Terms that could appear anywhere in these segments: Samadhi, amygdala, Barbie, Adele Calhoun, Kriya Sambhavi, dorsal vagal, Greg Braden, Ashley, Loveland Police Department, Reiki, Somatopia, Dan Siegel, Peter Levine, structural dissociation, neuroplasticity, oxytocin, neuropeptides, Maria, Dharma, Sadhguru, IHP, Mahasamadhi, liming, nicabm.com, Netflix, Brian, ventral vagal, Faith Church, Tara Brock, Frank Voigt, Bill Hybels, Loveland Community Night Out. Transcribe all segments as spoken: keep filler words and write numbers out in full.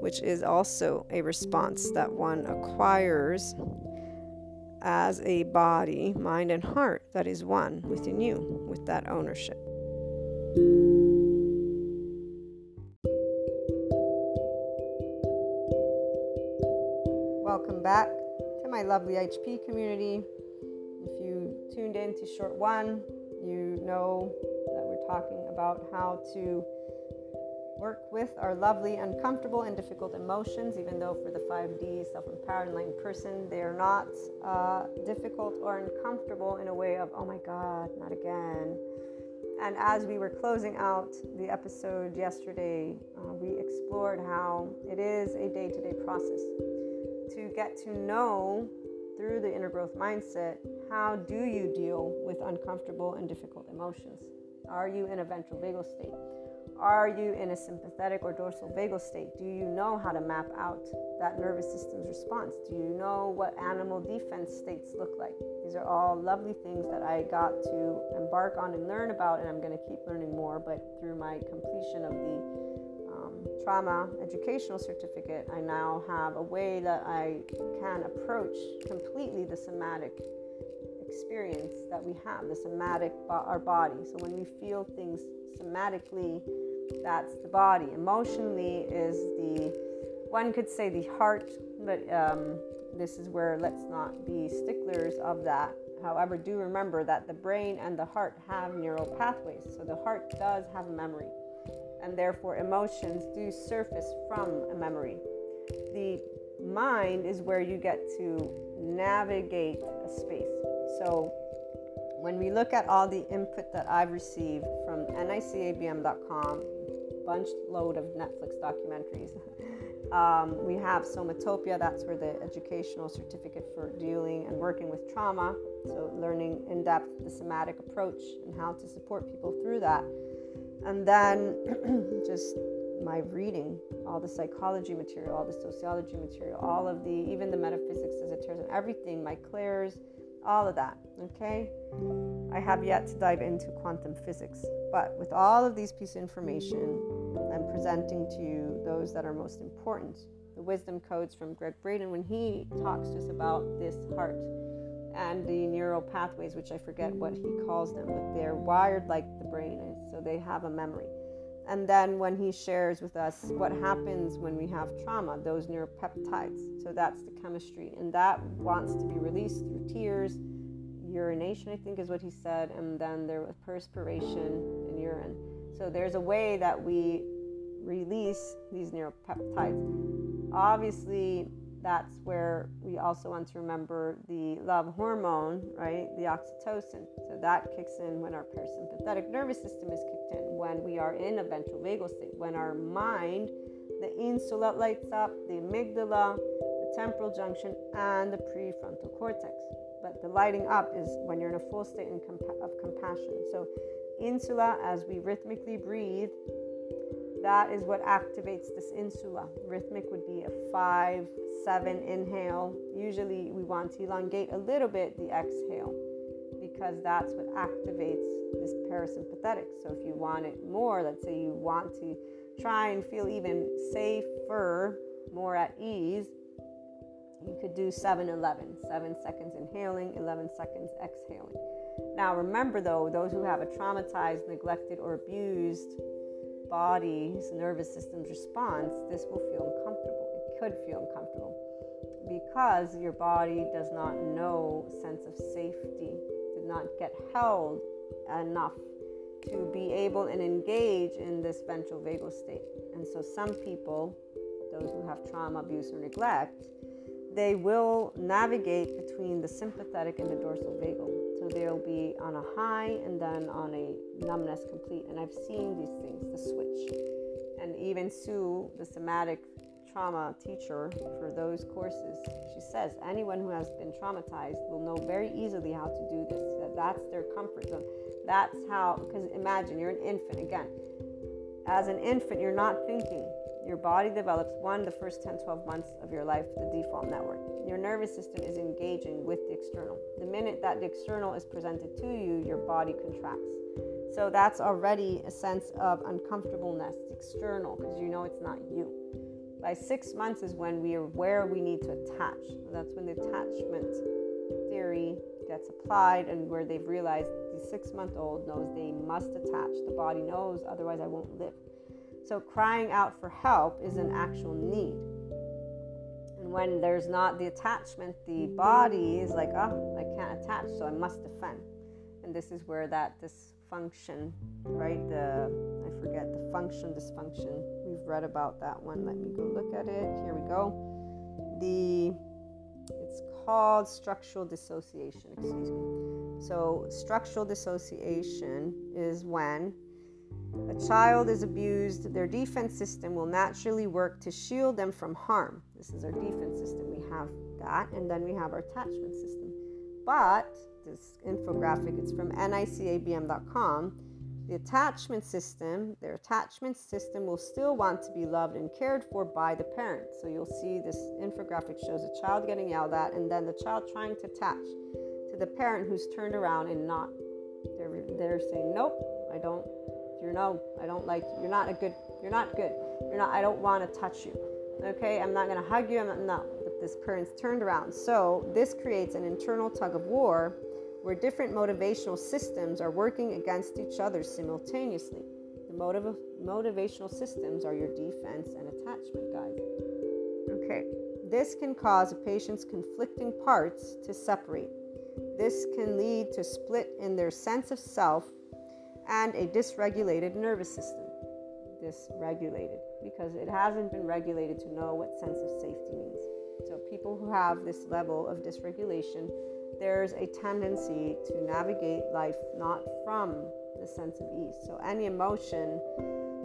which is also a response that one acquires as a body, mind, and heart that is one within you, with that ownership. Welcome back to my lovely I H P community. If you tuned in to short one, you know that we're talking about how to work with our lovely, uncomfortable, and difficult emotions, even though for the five D self-empowered enlightened person, they are not uh, difficult or uncomfortable in a way of, oh my God, not again. And as we were closing out the episode yesterday, uh, we explored how it is a day-to-day process to get to know through the inner growth mindset, how do you deal with uncomfortable and difficult emotions? Are you in a ventral vagal state? Are you in a sympathetic or dorsal vagal state? Do you know how to map out that nervous system's response? Do you know what animal defense states look like? These are all lovely things that I got to embark on and learn about, and I'm going to keep learning more, but through my completion of the um, trauma educational certificate, I now have a way that I can approach completely the somatic experience that we have, the somatic, our body. So when we feel things somatically, that's the body. Emotionally is the, one could say the heart, but um, this is where let's not be sticklers of that. However, do remember that the brain and the heart have neural pathways. So the heart does have memory, and therefore emotions do surface from a memory. The mind is where you get to navigate a space. So when we look at all the input that I've received from nicabm dot com, bunch load of Netflix documentaries, um, we have Somatopia, that's where the educational certificate for dealing and working with trauma, so learning in depth the somatic approach and how to support people through that. And then just my reading, all the psychology material, all the sociology material, all of the, even the metaphysics as it turns out, everything, my clairs, all of that, okay? I have yet to dive into quantum physics, but with all of these pieces of information, I'm presenting to you those that are most important. The wisdom codes from Greg Braden, when he talks to us about this heart and the neural pathways, which I forget what he calls them, but they're wired like the brain is, so they have a memory. And then when he shares with us what happens when we have trauma, those neuropeptides, so that's the chemistry, and that wants to be released through tears, urination, I think is what he said, and then there was perspiration and urine. So there's a way that we release these neuropeptides. Obviously, that's where we also want to remember the love hormone, right? The oxytocin. So that kicks in when our parasympathetic nervous system is kicked in, when we are in a ventral vagal state, when our mind, the insula lights up, the amygdala, the temporal junction, and the prefrontal cortex. But the lighting up is when you're in a full state of compassion. So insula, as we rhythmically breathe, that is what activates this insula. Rhythmic would be a five, seven inhale. Usually we want to elongate a little bit the exhale because that's what activates this parasympathetic. So if you want it more, let's say you want to try and feel even safer, more at ease, you could do seven eleven, seven seconds inhaling, eleven seconds exhaling. Now remember though, those who have a traumatized, neglected, or abused body's nervous system's response, this will feel uncomfortable. It could feel uncomfortable because your body does not know sense of safety, did not get held enough to be able and engage in this ventral vagal state. And so some people, those who have trauma, abuse, or neglect, they will navigate between the sympathetic and the dorsal vagal. So they'll be on a high and then on a numbness complete. And I've seen these things, the switch. And even Sue, the somatic trauma teacher for those courses, she says anyone who has been traumatized will know very easily how to do this. That that's their comfort zone. That's how, because imagine you're an infant again. As an infant, you're not thinking. Your body develops, one, the first ten, twelve months of your life, the default network. Your nervous system is engaging with the external. The minute that the external is presented to you, your body contracts. So that's already a sense of uncomfortableness, external, because you know it's not you. By six months is when we are where we need to attach. That's when the attachment theory gets applied and where they've realized the six-month-old knows they must attach. The body knows, otherwise I won't live. So crying out for help is an actual need. And when there's not the attachment, the body is like, oh, I can't attach, so I must defend. And this is where that dysfunction, right? The, I forget, the function dysfunction. We've read about that one. Let me go look at it. Here we go. The, it's called structural dissociation, excuse me. So structural dissociation is when a child is abused, their defense system will naturally work to shield them from harm. This is our defense system. We have that, and then we have our attachment system. But this infographic, it's from N I C A B M dot com. The attachment system, their attachment system will still want to be loved and cared for by the parent. So you'll see this infographic shows a child getting yelled at, and then the child trying to attach to the parent who's turned around and not. They're, they're saying, nope, I don't. You're no, I don't like you. You're not a good, you're not good. You're not, I don't want to touch you. Okay, I'm not going to hug you. I'm not, no. But this parent's turned around. So this creates an internal tug of war where different motivational systems are working against each other simultaneously. The motiv- motivational systems are your defense and attachment, guys. Okay, this can cause a patient's conflicting parts to separate. This can lead to split in their sense of self and a dysregulated nervous system. Dysregulated, because it hasn't been regulated to know what sense of safety means. So people who have this level of dysregulation, there's a tendency to navigate life not from the sense of ease. So any emotion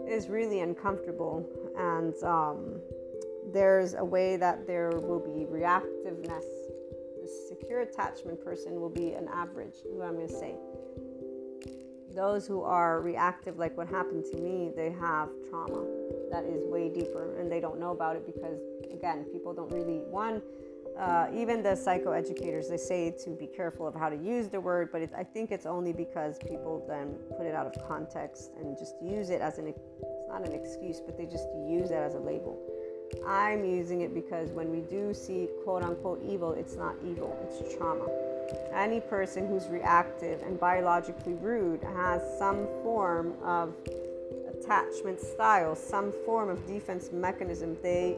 is really uncomfortable, and um, there's a way that there will be reactiveness. The secure attachment person will be an average, is what I'm going to say. Those who are reactive, like what happened to me, they have trauma that is way deeper, and they don't know about it because, again, people don't really, one, uh, even the psychoeducators, they say to be careful of how to use the word, but it, I think it's only because people then put it out of context and just use it as an, it's not an excuse, but they just use it as a label. I'm using it because when we do see quote-unquote evil, it's not evil, it's trauma. Any person who's reactive and biologically rude has some form of attachment styles, some form of defense mechanism they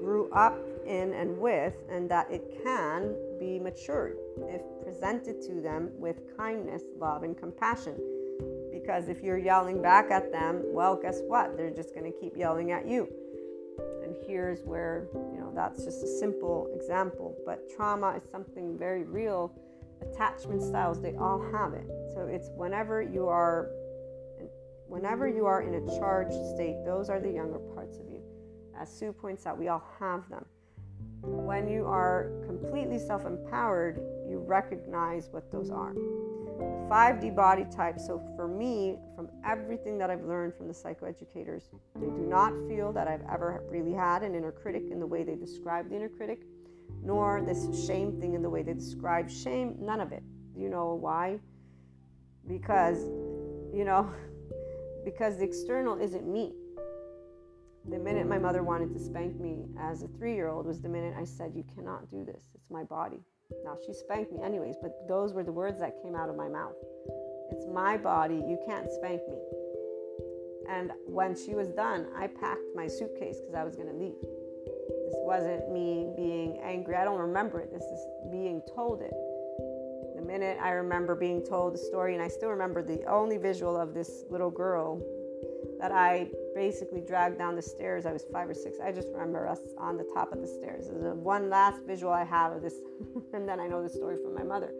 grew up in and with, and that it can be matured if presented to them with kindness, love, and compassion. Because if you're yelling back at them, well, guess what? They're just going to keep yelling at you. And here's where, you know, that's just a simple example. But trauma is something very real. Attachment styles, they all have it. So it's whenever you are, whenever you are in a charged state, those are the younger parts of you. As Sue points out, we all have them. When you are completely self-empowered, you recognize what those are. The five D body type, so for me, from everything that I've learned from the psychoeducators, they do not feel that I've ever really had an inner critic in the way they describe the inner critic, nor this shame thing in the way they describe shame, none of it. You know why? Because, you know, because the external isn't me. The minute my mother wanted to spank me as a three-year-old was the minute I said, you cannot do this, it's my body. Now, she spanked me anyways, but those were the words that came out of my mouth. It's my body, you can't spank me. And when she was done, I packed my suitcase because I was going to leave. This wasn't me being angry. I don't remember it. This is being told it. The minute I remember being told the story, and I still remember the only visual of this little girl that I basically dragged down the stairs. I was five or six. I just remember us on the top of the stairs. This is the one last visual I have of this, and then I know the story from my mother.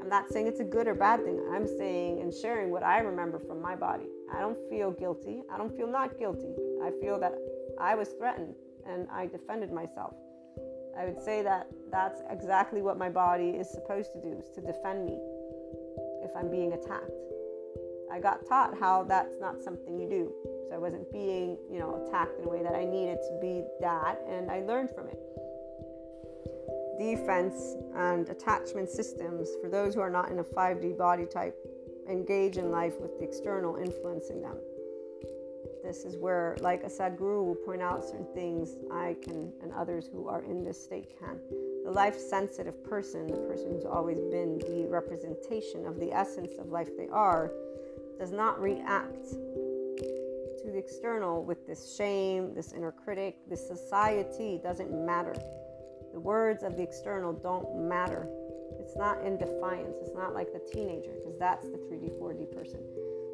I'm not saying it's a good or bad thing. I'm saying and sharing what I remember from my body. I don't feel guilty. I don't feel not guilty. I feel that I was threatened, and I defended myself. I would say that that's exactly what my body is supposed to do, is to defend me if I'm being attacked. I got taught how that's not something you do. So I wasn't being, you know, attacked in a way that I needed to be that, and I learned from it. Defense and attachment systems, for those who are not in a five D body type, engage in life with the external influencing them. This is where, like a Sadhguru will point out certain things I can and others who are in this state can. The life-sensitive person, the person who's always been the representation of the essence of life they are, does not react to the external with this shame, this inner critic, this society doesn't matter. The words of the external don't matter. It's not in defiance. It's not like the teenager, because that's the three D, four D person.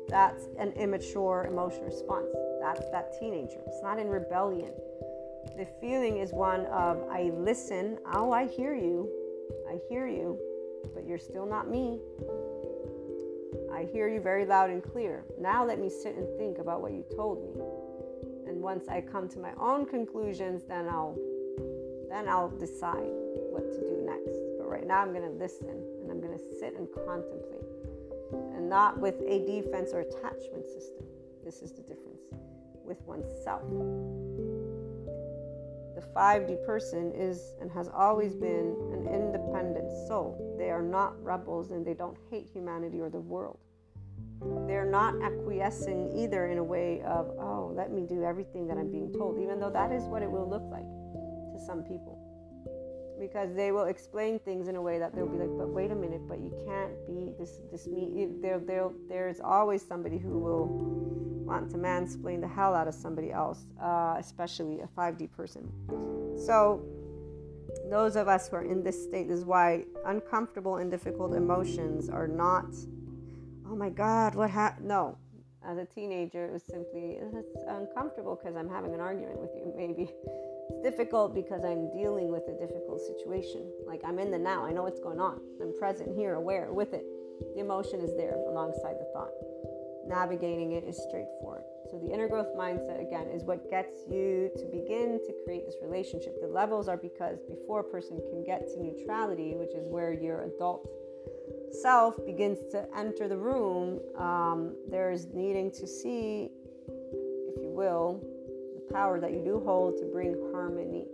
That's an immature emotional response. That's that teenager. It's not in rebellion. The feeling is one of, I listen. Oh, I hear you. I hear you, but you're still not me. I hear you very loud and clear. Now let me sit and think about what you told me. And once I come to my own conclusions, then I'll, then I'll decide what to do next. But right now I'm going to listen, and I'm going to sit and contemplate. And not with a defense or attachment system. This is the difference with oneself. The five D person is and has always been an independent soul. They are not rebels, and they don't hate humanity or the world. They're not acquiescing either in a way of, oh, let me do everything that I'm being told, even though that is what it will look like to some people. Because they will explain things in a way that they'll be like, but wait a minute, but you can't be this, this me. There, there, there's always somebody who will want to mansplain the hell out of somebody else, uh, especially a five D person. So those of us who are in this state, this is why uncomfortable and difficult emotions are not, oh my God, what happened? No. As a teenager, it was simply, it's uncomfortable because I'm having an argument with you, maybe. It's difficult because I'm dealing with a difficult situation. Like, I'm in the now. I know what's going on. I'm present here, aware, with it. The emotion is there alongside the thought. Navigating it is straightforward. So the inner growth mindset, again, is what gets you to begin to create this relationship. The levels are because before a person can get to neutrality, which is where your adult self begins to enter the room, um, there's needing to see, if you will, power that you do hold to bring harmony,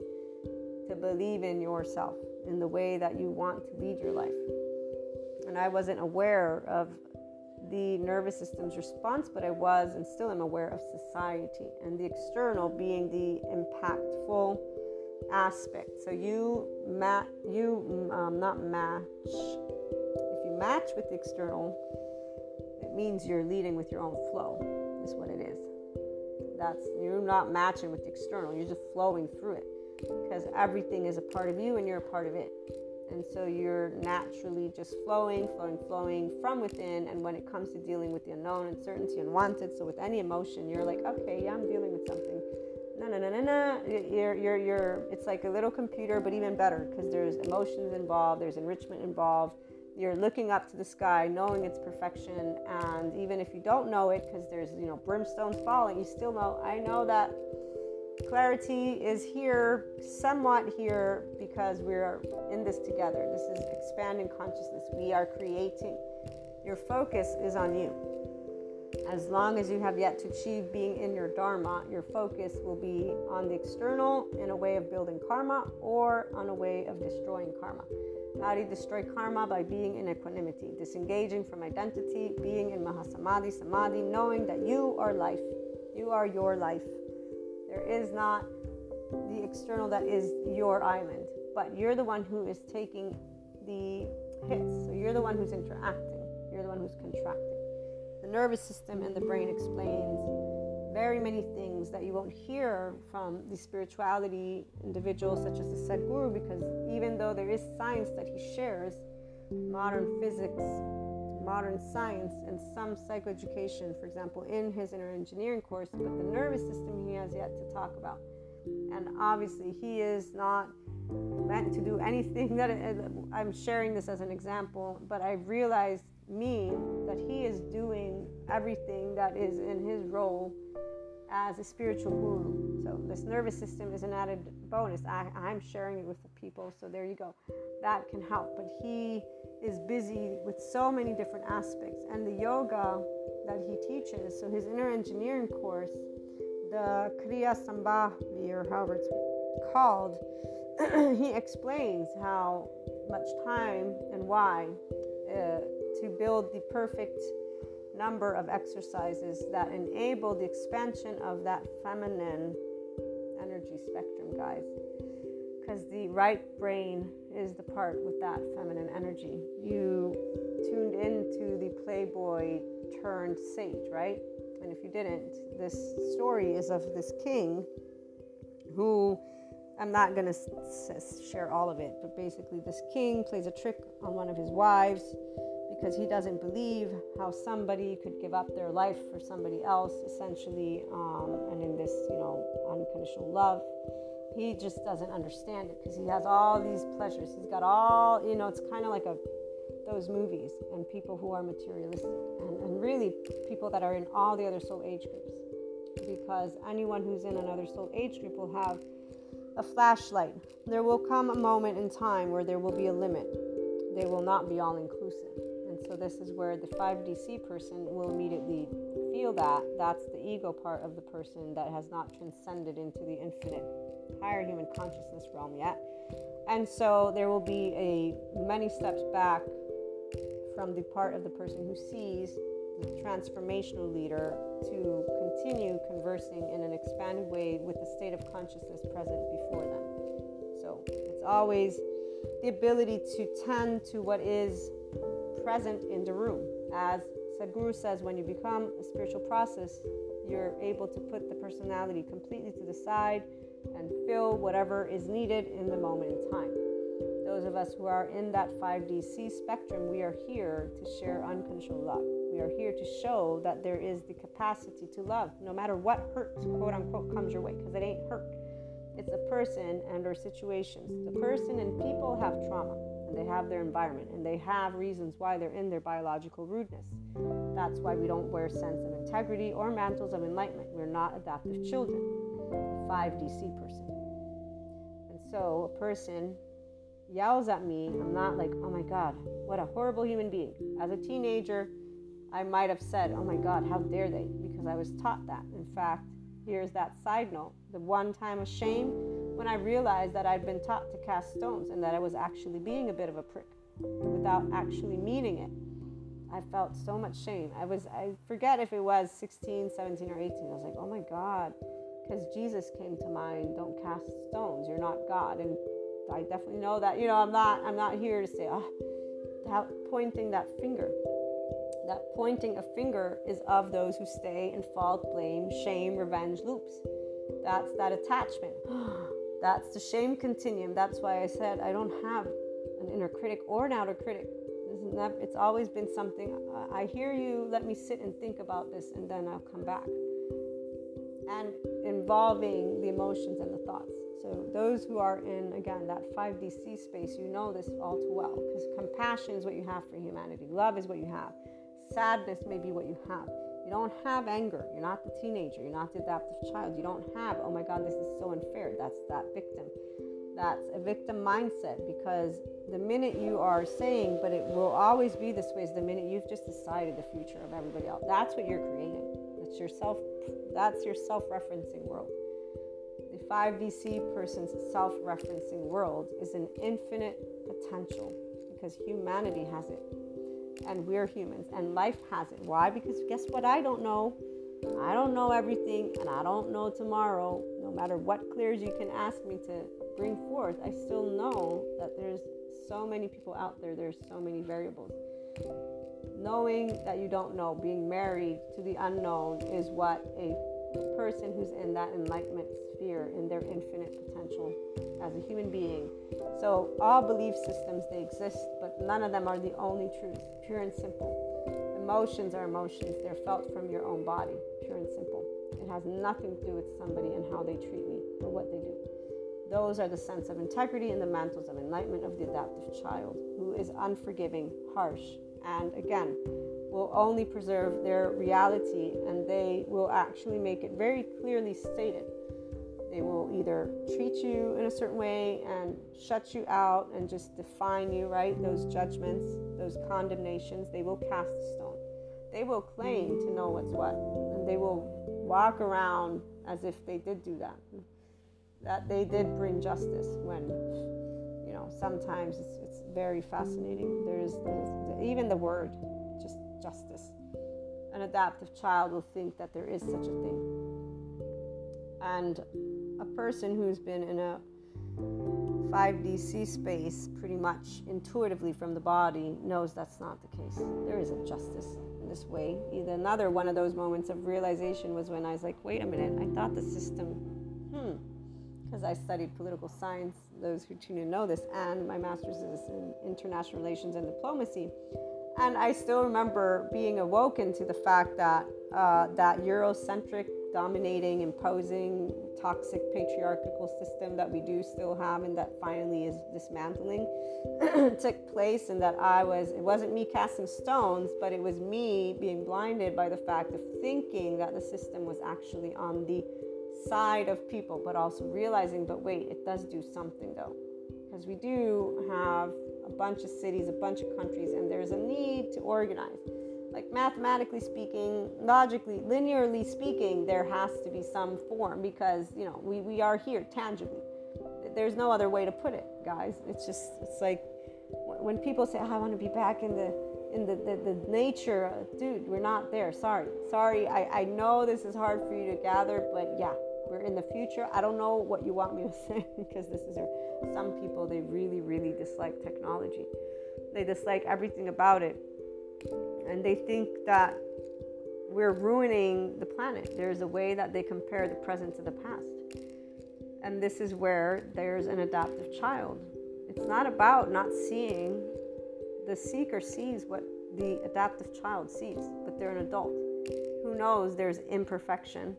to believe in yourself in the way that you want to lead your life. And I wasn't aware of the nervous system's response, but I was and still am aware of society and the external being the impactful aspect. So you match, you um, not match. If you match with the external, it means you're leading with your own flow, is what it is. that's, you're not matching with the external. You're just flowing through it because everything is a part of you and you're a part of it. And so you're naturally just flowing, flowing, flowing from within. And when it comes to dealing with the unknown, uncertainty, unwanted, so with any emotion, you're like, okay, yeah, I'm dealing with something. No, no, no, no, no. You're, you're, you're. It's like a little computer, but even better because there's emotions involved. There's enrichment involved. You're looking up to the sky, knowing it's perfection. And even if you don't know it, because there's, you know, brimstones falling, you still know, I know that clarity is here, somewhat here, because we're in this together. This is expanding consciousness. We are creating. Your focus is on you. As long as you have yet to achieve being in your dharma, your focus will be on the external in a way of building karma or on a way of destroying karma. How do you destroy karma? By being in equanimity, disengaging from identity, being in Mahasamadhi, Samadhi, knowing that you are life. You are your life. There is not the external that is your island, but you're the one who is taking the hits. So you're the one who's interacting. You're the one who's contracting. The nervous system and the brain explains very many things that you won't hear from the spirituality individuals such as the Sadhguru, because even though there is science that he shares, modern physics, modern science, and some psychoeducation, for example, in his inner engineering course, but the nervous system he has yet to talk about. And obviously he is not meant to do anything that it, I'm sharing this as an example, but I realized me that he is doing everything that is in his role as a spiritual guru. So this nervous system is an added bonus. I, I'm sharing it with the people, so there you go. That can help, but he is busy with so many different aspects. And the yoga that he teaches, so his inner engineering course, the Kriya Sambhavi, or however it's called, he explains how much time and why uh, to build the perfect number of exercises that enable the expansion of that feminine energy spectrum, guys. Because the right brain is the part with that feminine energy. You tuned into the playboy turned sage, right? And if you didn't, this story is of this king who, I'm not going to share all of it, but basically this king plays a trick on one of his wives because he doesn't believe how somebody could give up their life for somebody else, essentially, um, and in this, you know, unconditional love. He just doesn't understand it because he has all these pleasures. He's got all, you know, it's kind of like a those movies and people who are materialistic and, and really people that are in all the other soul age groups, because anyone who's in another soul age group will have a flashlight. There will come a moment in time where there will be a limit. They will not be all inclusive. And so this is where the five D C person will immediately feel that. That's the ego part of the person that has not transcended into the infinite higher human consciousness realm yet. And so there will be a many steps back from the part of the person who sees the transformational leader to continue conversing in an expanded way with the state of consciousness present before them. So it's always the ability to tend to what is present in the room. As Sadhguru says, when you become a spiritual process, you're able to put the personality completely to the side and fill whatever is needed in the moment in time. Those of us who are in that five D C spectrum, we are here to share unconditional love. We are here to show that there is the capacity to love, no matter what hurt, quote unquote, comes your way, because it ain't hurt. It's a person and or situations. The person and people have trauma, and they have their environment, and they have reasons why they're in their biological rudeness. That's why we don't wear sense of integrity or mantles of enlightenment. We're not adaptive children. five D C person. And so a person yells at me, I'm not like, oh my God, what a horrible human being. As a teenager, I might have said, oh my God, how dare they? Because I was taught that. In fact, here's that side note. The one time of shame when I realized that I'd been taught to cast stones and that I was actually being a bit of a prick without actually meaning it. I felt so much shame. I was, I forget if it was sixteen, seventeen, or eighteen. I was like, oh my God. Because Jesus came to mind, don't cast stones, you're not God. And I definitely know that, you know, I'm not I'm not here to say, ah, oh, pointing that finger. that pointing a finger is of those who stay in fault, blame, shame, revenge loops. That's that attachment. That's the shame continuum. That's why I said I don't have an inner critic or an outer critic. It's always been something, I hear you, let me sit and think about this, and then I'll come back. And involving the emotions and the thoughts. So those who are in, again, that five D C space, you know this all too well, because compassion is what you have for humanity. Love is what you have. Sadness may be what you have. You don't have anger. You're not the teenager. You're not the adaptive child. You don't have, oh my God, this is so unfair. That's that victim. That's a victim mindset, because the minute you are saying, but it will always be this way, is the minute you've just decided the future of everybody else. That's what you're creating. That's your self, that's your self-referencing world. The five D C person's self-referencing world is an infinite potential, because humanity has it, and we're humans, and life has it. Why? Because guess what? I don't know. I don't know everything, and I don't know tomorrow. No matter what clears you can ask me to bring forth, I still know that there's so many people out there. There's so many variables. Knowing that you don't know, being married to the unknown, is what a person who's in that enlightenment sphere, in their infinite potential as a human being. So all belief systems, they exist, but none of them are the only truth, pure and simple. Emotions are emotions. They're felt from your own body, pure and simple. It has nothing to do with somebody and how they treat me or what they do. Those are the sense of integrity and the mantles of enlightenment of the adaptive child, who is unforgiving, harsh, and again, will only preserve their reality, and they will actually make it very clearly stated. They will either treat you in a certain way and shut you out and just define you, right? Those judgments, those condemnations, they will cast a stone. They will claim to know what's what, and they will walk around as if they did do that, that they did bring justice, when, you know, sometimes it's, it's very fascinating. There's, there's even the word, just justice. An adaptive child will think that there is such a thing. And a person who's been in a five D C space, pretty much intuitively from the body, knows that's not the case. There isn't justice in this way. Either another one of those moments of realization was when I was like, wait a minute, I thought the system, hmm, because I studied political science, those who tune in know this, and my master's is in international relations and diplomacy. And I still remember being awoken to the fact that uh, that Eurocentric, dominating, imposing, toxic, patriarchal system that we do still have, and that finally is dismantling, took place, and that I was, it wasn't me casting stones, but it was me being blinded by the fact of thinking that the system was actually on the side of people, but also realizing, but wait, it does do something though, because we do have a bunch of cities, a bunch of countries, and there's a need to organize. Like mathematically speaking, logically, linearly speaking, there has to be some form, because, you know, we, we are here tangibly. There's no other way to put it, guys. It's just, it's like when people say, oh, I want to be back in the in the, the, the nature, dude, we're not there. Sorry, sorry. I, I know this is hard for you to gather, but yeah, we're in the future. I don't know what you want me to say, because this is, some people, they really, really dislike technology. They dislike everything about it. And they think that we're ruining the planet. There's a way that they compare the present to the past. And this is where there's an adaptive child. It's not about not seeing. The seeker sees what the adaptive child sees, but they're an adult who knows there's imperfection,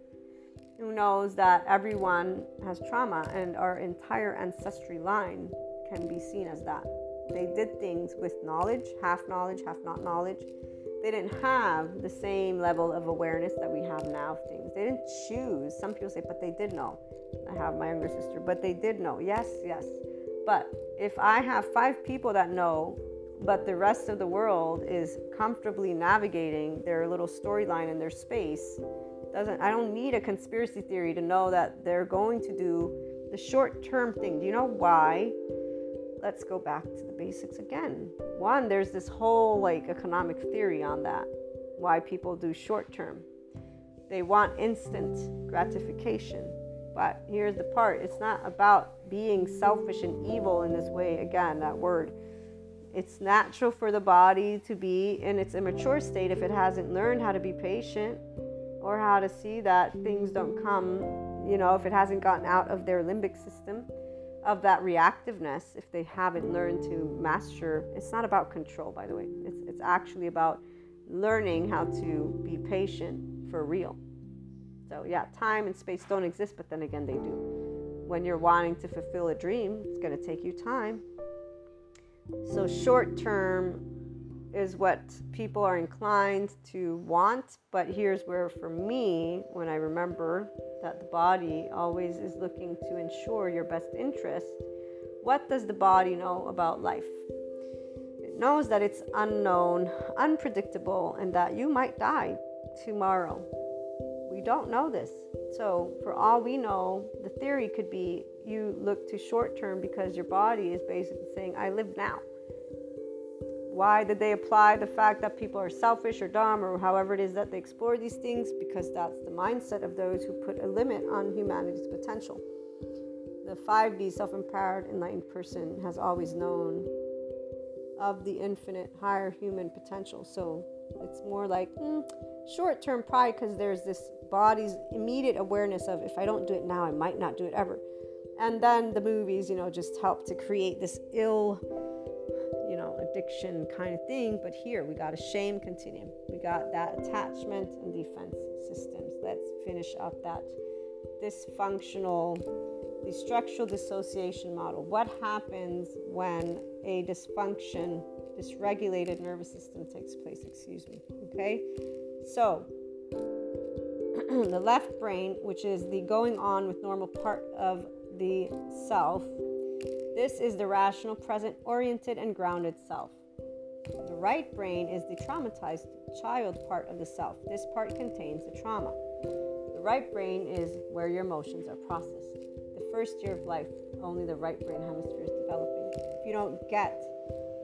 who knows that everyone has trauma, and our entire ancestry line can be seen as that. They did things with knowledge, half knowledge, half not knowledge. They didn't have the same level of awareness that we have now of things. They didn't choose. Some people say, but they did know. I have my younger sister, but they did know. Yes, yes. But if I have five people that know, but the rest of the world is comfortably navigating their little storyline in their space, doesn't, I don't need a conspiracy theory to know that they're going to do the short-term thing. Do you know why? Let's go back to the basics again. One, there's this whole like economic theory on that, why people do short-term. They want instant gratification. But here's the part. It's not about being selfish and evil in this way. Again, that word. It's natural for the body to be in its immature state if it hasn't learned how to be patient or how to see that things don't come, you know, if it hasn't gotten out of their limbic system, of that reactiveness, if they haven't learned to master. It's not about control, by the way. It's, it's actually about learning how to be patient for real. So yeah, time and space don't exist, but then again, they do. When you're wanting to fulfill a dream, it's going to take you time. So short term is what people are inclined to want, but here's where for me, when I remember that the body always is looking to ensure your best interest, what does the body know about life? It knows that it's unknown, unpredictable, and that you might die tomorrow. We don't know this. So for all we know, the theory could be you look to short term because your body is basically saying, I live now. Why did they apply the fact that people are selfish or dumb or however it is that they explore these things? Because that's the mindset of those who put a limit on humanity's potential. The five D self-empowered enlightened person has always known of the infinite higher human potential. So it's more like mm, short-term pride because there's this body's immediate awareness of if I don't do it now, I might not do it ever. And then the movies, you know, just help to create this ill... you know, addiction kind of thing. But here we got a shame continuum. We got that attachment and defense systems. Let's finish up that dysfunctional, the structural dissociation model. What happens when a dysfunction, dysregulated nervous system takes place? Excuse me. Okay. So the left brain, which is the going on with normal part of the self, this is the rational, present-oriented, and grounded self. The right brain is the traumatized child part of the self. This part contains the trauma. The right brain is where your emotions are processed. The first year of life, only the right brain hemisphere is developing. If you don't get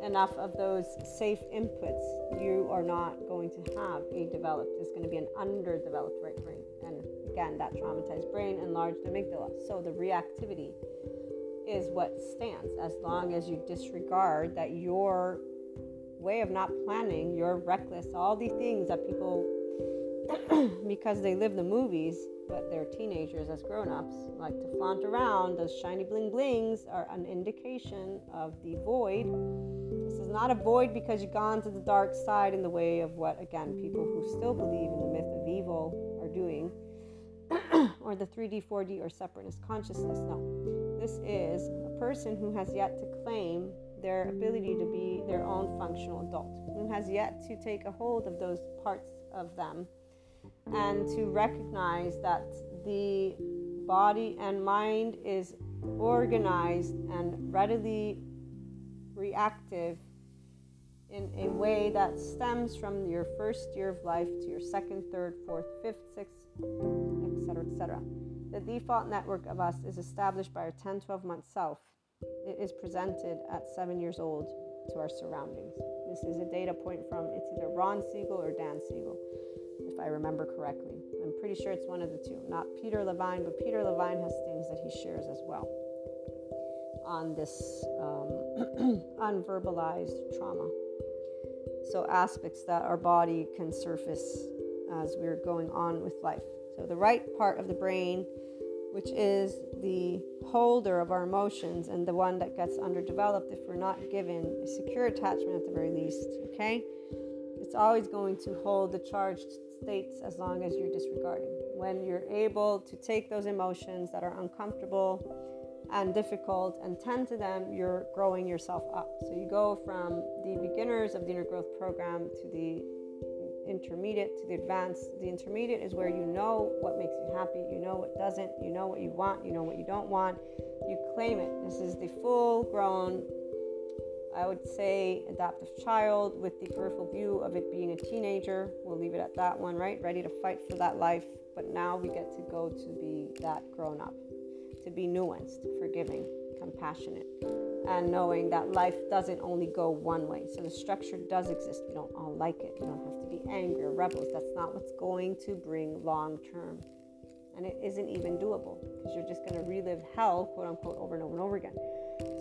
enough of those safe inputs, you are not going to have a developed. It's going to be an underdeveloped right brain. And again, that traumatized brain, enlarged amygdala. So the reactivity is what stands as long as you disregard that your way of not planning, your reckless, all the things that people, because they live the movies, but they're teenagers as grown-ups, like to flaunt around. Those shiny bling blings are an indication of the void. This is not a void because you've gone to the dark side in the way of what, again, people who still believe in the myth of evil are doing, or the three D, four D, or separateness consciousness. No. This is a person who has yet to claim their ability to be their own functional adult, who has yet to take a hold of those parts of them and to recognize that the body and mind is organized and readily reactive in a way that stems from your first year of life to your second, third, fourth, fifth, sixth, et cetera, et cetera. The default network of us is established by our ten, twelve-month self. It is presented at seven years old to our surroundings. This is a data point from, it's either Ron Siegel or Dan Siegel, if I remember correctly. I'm pretty sure it's one of the two. Not Peter Levine, but Peter Levine has things that he shares as well on this um, unverbalized trauma. So aspects that our body can surface as we're going on with life. So the right part of the brain, which is the holder of our emotions and the one that gets underdeveloped if we're not given a secure attachment at the very least, okay? It's always going to hold the charged states as long as you're disregarding. When you're able to take those emotions that are uncomfortable and difficult and tend to them, you're growing yourself up. So you go from the beginners of the inner growth program to the intermediate to the advanced. The intermediate is where you know what makes you happy, you know what doesn't, you know what you want, you know what you don't want. You claim it. This is the full-grown, I would say, adaptive child with the peripheral view of it being a teenager. We'll leave it at that one, right? Ready to fight for that life. But now we get to go to be that grown-up, to be nuanced, forgiving, compassionate, and knowing that life doesn't only go one way. So the structure does exist. We don't all like it. We don't have to be angry or rebels. That's not what's going to bring long-term. And it isn't even doable because you're just going to relive hell, quote-unquote, over and over and over again.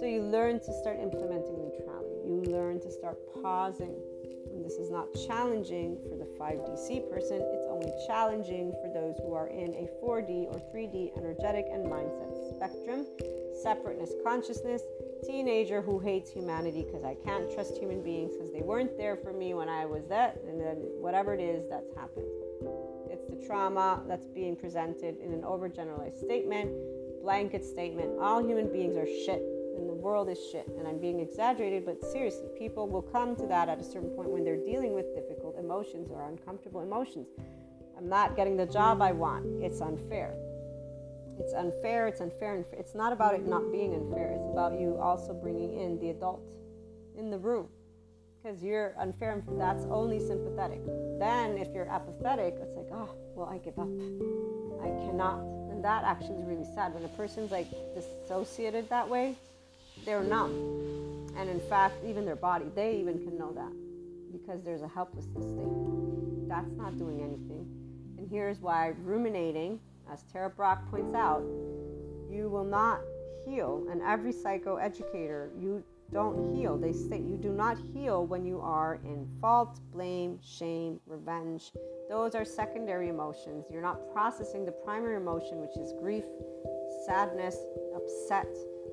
So you learn to start implementing neutrality. you learn to start pausing. And this is not challenging for the five D C person. It's only challenging for those who are in a four D or three D energetic and mindset spectrum, separateness consciousness, teenager who hates humanity because I can't trust human beings because they weren't there for me when I was that, and then whatever it is that's happened. It's the trauma that's being presented in an overgeneralized statement, blanket statement. All human beings are shit. And the world is shit, and I'm being exaggerated, but seriously, people will come to that at a certain point when they're dealing with difficult emotions or uncomfortable emotions. I'm not getting the job I want. It's unfair. It's unfair. It's unfair. And it's not about it not being unfair. It's about you also bringing in the adult in the room, because you're unfair. And that's only sympathetic. Then if you're apathetic, it's like, oh, well, I give up. I cannot. And that actually is really sad when a person's like dissociated that way. They're numb, and in fact even their body, they even can know that, because there's a helplessness state that's not doing anything. And here's why ruminating, as Tara Brock points out, you will not heal. And every psychoeducator, you don't heal. They state you do not heal when you are in fault, blame, shame, revenge. Those are secondary emotions. You're not processing the primary emotion, which is grief, sadness, upset.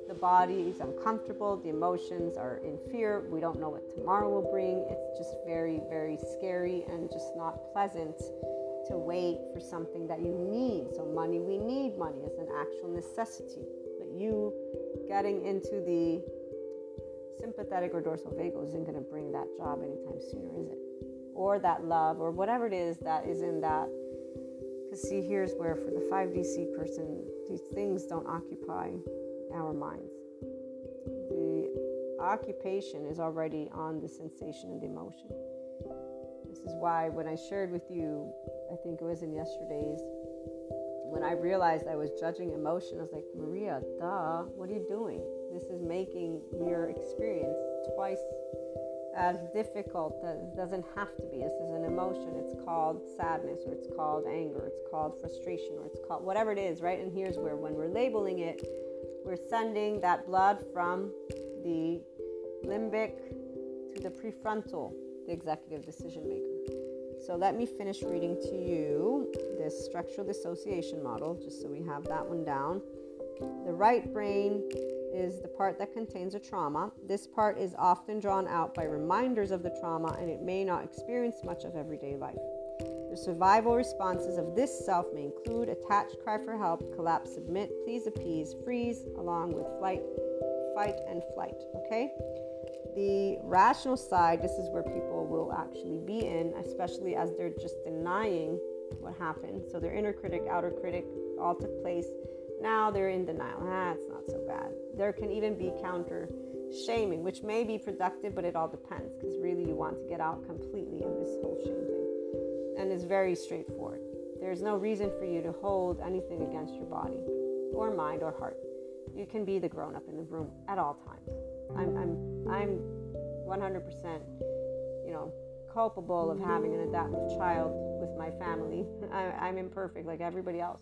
The body is uncomfortable. The emotions are in fear. We don't know what tomorrow will bring. It's just very, very scary and just not pleasant to wait for something that you need. So money, we need money as an actual necessity. But you getting into the sympathetic or dorsal vagal isn't going to bring that job anytime sooner, is it? Or that love or whatever it is that is in that. Because see, here's where for the five D C person, these things don't occupy our minds. The occupation is already on the sensation and the emotion. This is why when I shared with you, I think it was in yesterday's, when I realized I was judging emotion, I was like, Maria, duh, what are you doing? This is making your experience twice as difficult. It doesn't have to be. This is an emotion. It's called sadness, or it's called anger, it's called frustration, or it's called whatever it is, right? And here's where when we're labeling it, we're sending that blood from the limbic to the prefrontal, the executive decision maker. So let me finish reading to you this structural dissociation model, just so we have that one down. The right brain is the part that contains a trauma. This part is often drawn out by reminders of the trauma, and it may not experience much of everyday life. The survival responses of this self may include attach, cry for help, collapse, submit, please, appease, freeze, along with flight, fight, and flight, okay? The rational side, this is where people will actually be in, especially as they're just denying what happened. So their inner critic, outer critic, all took place. Now they're in denial. Ah, it's not so bad. There can even be counter shaming, which may be productive, but it all depends, because really you want to get out completely of this whole shame thing. And it's very straightforward. There's no reason for you to hold anything against your body or mind or heart. You can be the grown-up in the room at all times. I'm I'm I'm one hundred percent, you know, culpable of having an adoptive child with my family. I, I'm imperfect like everybody else.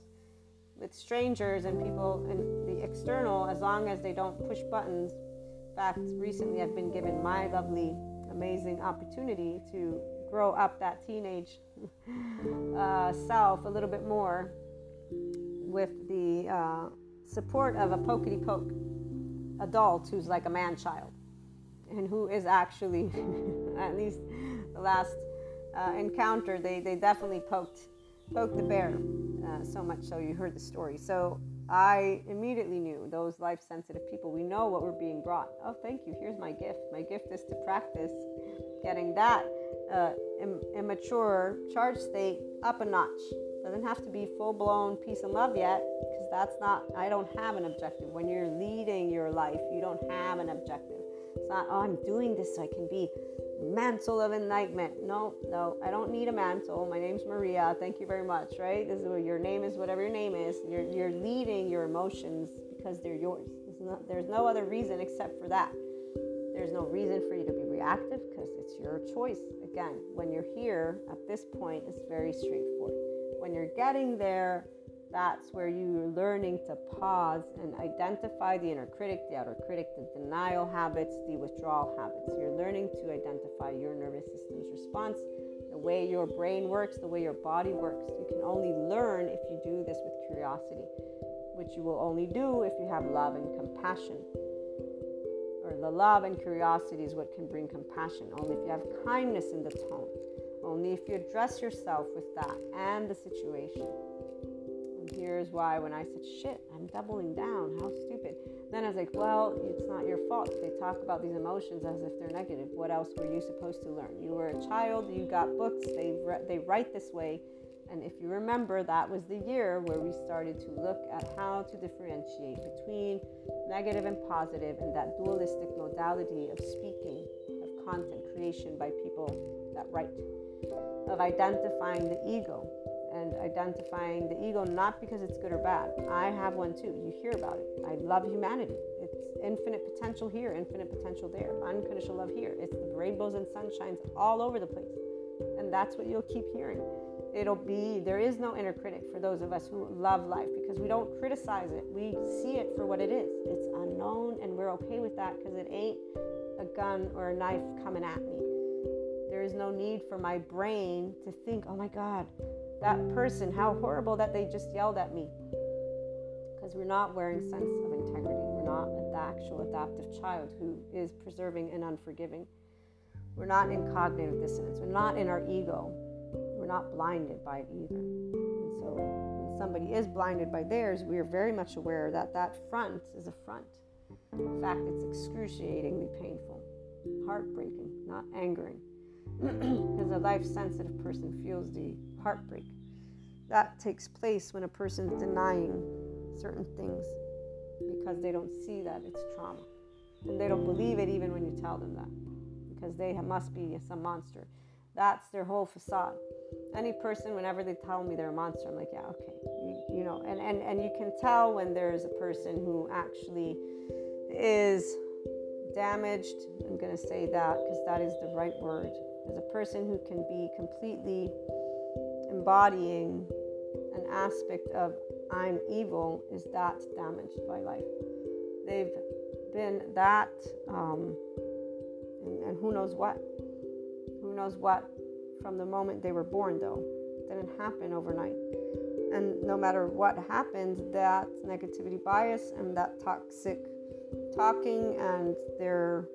With strangers and people and the external, as long as they don't push buttons. In fact, recently I've been given my lovely, amazing opportunity to grow up that teenage uh, self a little bit more with the uh, support of a pokety-poke adult who's like a man-child, and who is actually, at least the last uh, encounter, they, they definitely poked, poked the bear, uh, so much so you heard the story. So I immediately knew those life-sensitive people, we know what we're being brought. Oh, thank you, here's my gift. My gift is to practice getting that Uh, immature charge state up a notch. Doesn't have to be full-blown peace and love yet, because that's not, I don't have an objective. When you're leading your life, you don't have an objective. It's not, oh, I'm doing this so I can be mantle of enlightenment. No, no, I don't need a mantle. My name's Maria. Thank you very much, right? This is what your name is, whatever your name is. You're, you're leading your emotions because they're yours. It's not, there's no other reason except for that. There's no reason for you to be reactive, because it's your choice. Again, when you're here at this point, it's very straightforward. When you're getting there, That's where you're learning to pause and identify the inner critic, the outer critic, the denial habits, the withdrawal habits. You're learning to identify your nervous system's response, the way your brain works, the way your body works. You can only learn if you do this with curiosity, which you will only do if you have love and compassion. Or the love and curiosity is what can bring compassion, only if you have kindness in the tone, only if you address yourself with that and the situation. And here's why when I said, shit, I'm doubling down, how stupid. Then I was like, well, it's not your fault. They talk about these emotions as if they're negative. What else were you supposed to learn? You were a child, you got books, they, they write this way. And if you remember, that was the year where we started to look at how to differentiate between negative and positive and that dualistic modality of speaking, of content creation by people that write, of identifying the ego and identifying the ego not because it's good or bad. I have one too. You hear about it. I love humanity. It's infinite potential here, infinite potential there, unconditional love here. It's the rainbows and sunshines all over the place. And that's what you'll keep hearing. It'll be, there is no inner critic for those of us who love life because we don't criticize it. We see it for what it is. It's unknown and we're okay with that because it ain't a gun or a knife coming at me. There is no need for my brain to think, oh my God, that person, how horrible that they just yelled at me. Because we're not wearing sense of integrity. We're not the actual adoptive child who is preserving and unforgiving. We're not in cognitive dissonance. We're not in our ego. We're not blinded by it either. And so when somebody is blinded by theirs, we are very much aware that that front is a front. In fact, it's excruciatingly painful, heartbreaking, not angering. Because a life-sensitive person feels the heartbreak. That takes place when a person's denying certain things because they don't see that it's trauma. And they don't believe it even when you tell them that because they must be some monster. That's their whole facade. Any person, whenever they tell me they're a monster, I'm like, yeah, okay. You, you know, and, and, and you can tell when there's a person who actually is damaged. I'm going to say that because that is the right word. There's a person who can be completely embodying an aspect of I'm evil is that damaged by life. They've been that, um, and, and who knows what. Who knows what from the moment they were born, though. It didn't happen overnight. And no matter what happened, that negativity bias and that toxic talking and their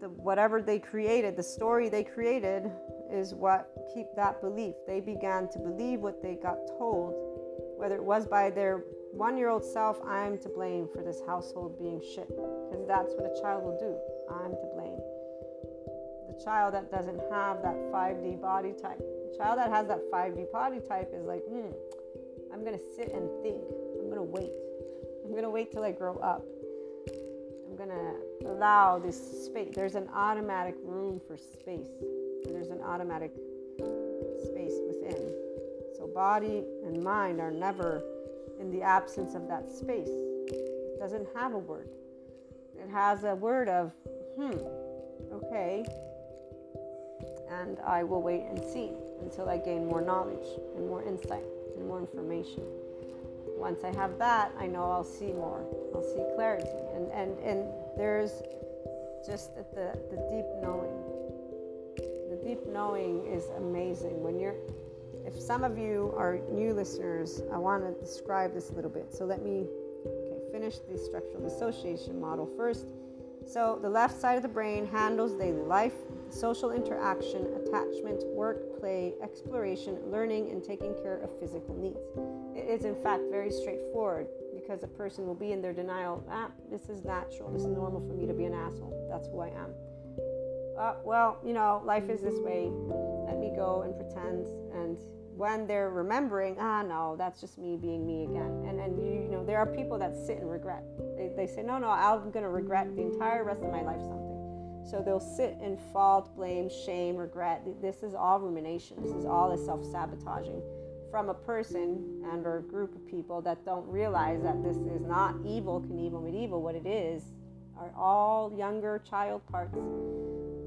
the whatever they created, the story they created is what keep that belief. They began to believe what they got told, whether it was by their one-year-old self, I'm to blame for this household being shit. Because that's what a child will do. I'm to blame. Child that doesn't have that five D body type. The child that has that five D body type is like, hmm, I'm going to sit and think. I'm going to wait. I'm going to wait till I grow up. I'm going to allow this space. There's an automatic room for space. There's an automatic space within. So body and mind are never in the absence of that space. It doesn't have a word. It has a word of, hmm, okay. And I will wait and see until I gain more knowledge and more insight and more information. Once I have that, I know I'll see more. I'll see clarity. And and, and there's just the, the deep knowing. The deep knowing is amazing. When you're, if some of you are new listeners, I want to describe this a little bit. So let me okay, finish the structural dissociation model first. So the left side of the brain handles daily life, social interaction, attachment, work, play, exploration, learning, and taking care of physical needs. It is, in fact, very straightforward because a person will be in their denial, ah, this is natural, this is normal for me to be an asshole, that's who I am. Uh, well, you know, life is this way, let me go and pretend. And when they're remembering, ah, no, that's just me being me again. And and you, you know, there are people that sit and regret. They, they say, no, no, I'm going to regret the entire rest of my life something. So they'll sit in fault, blame, shame, regret. This is all rumination. This is all a self-sabotaging from a person and or a group of people that don't realize that this is not evil, Knievel, medieval. What it is are all younger child parts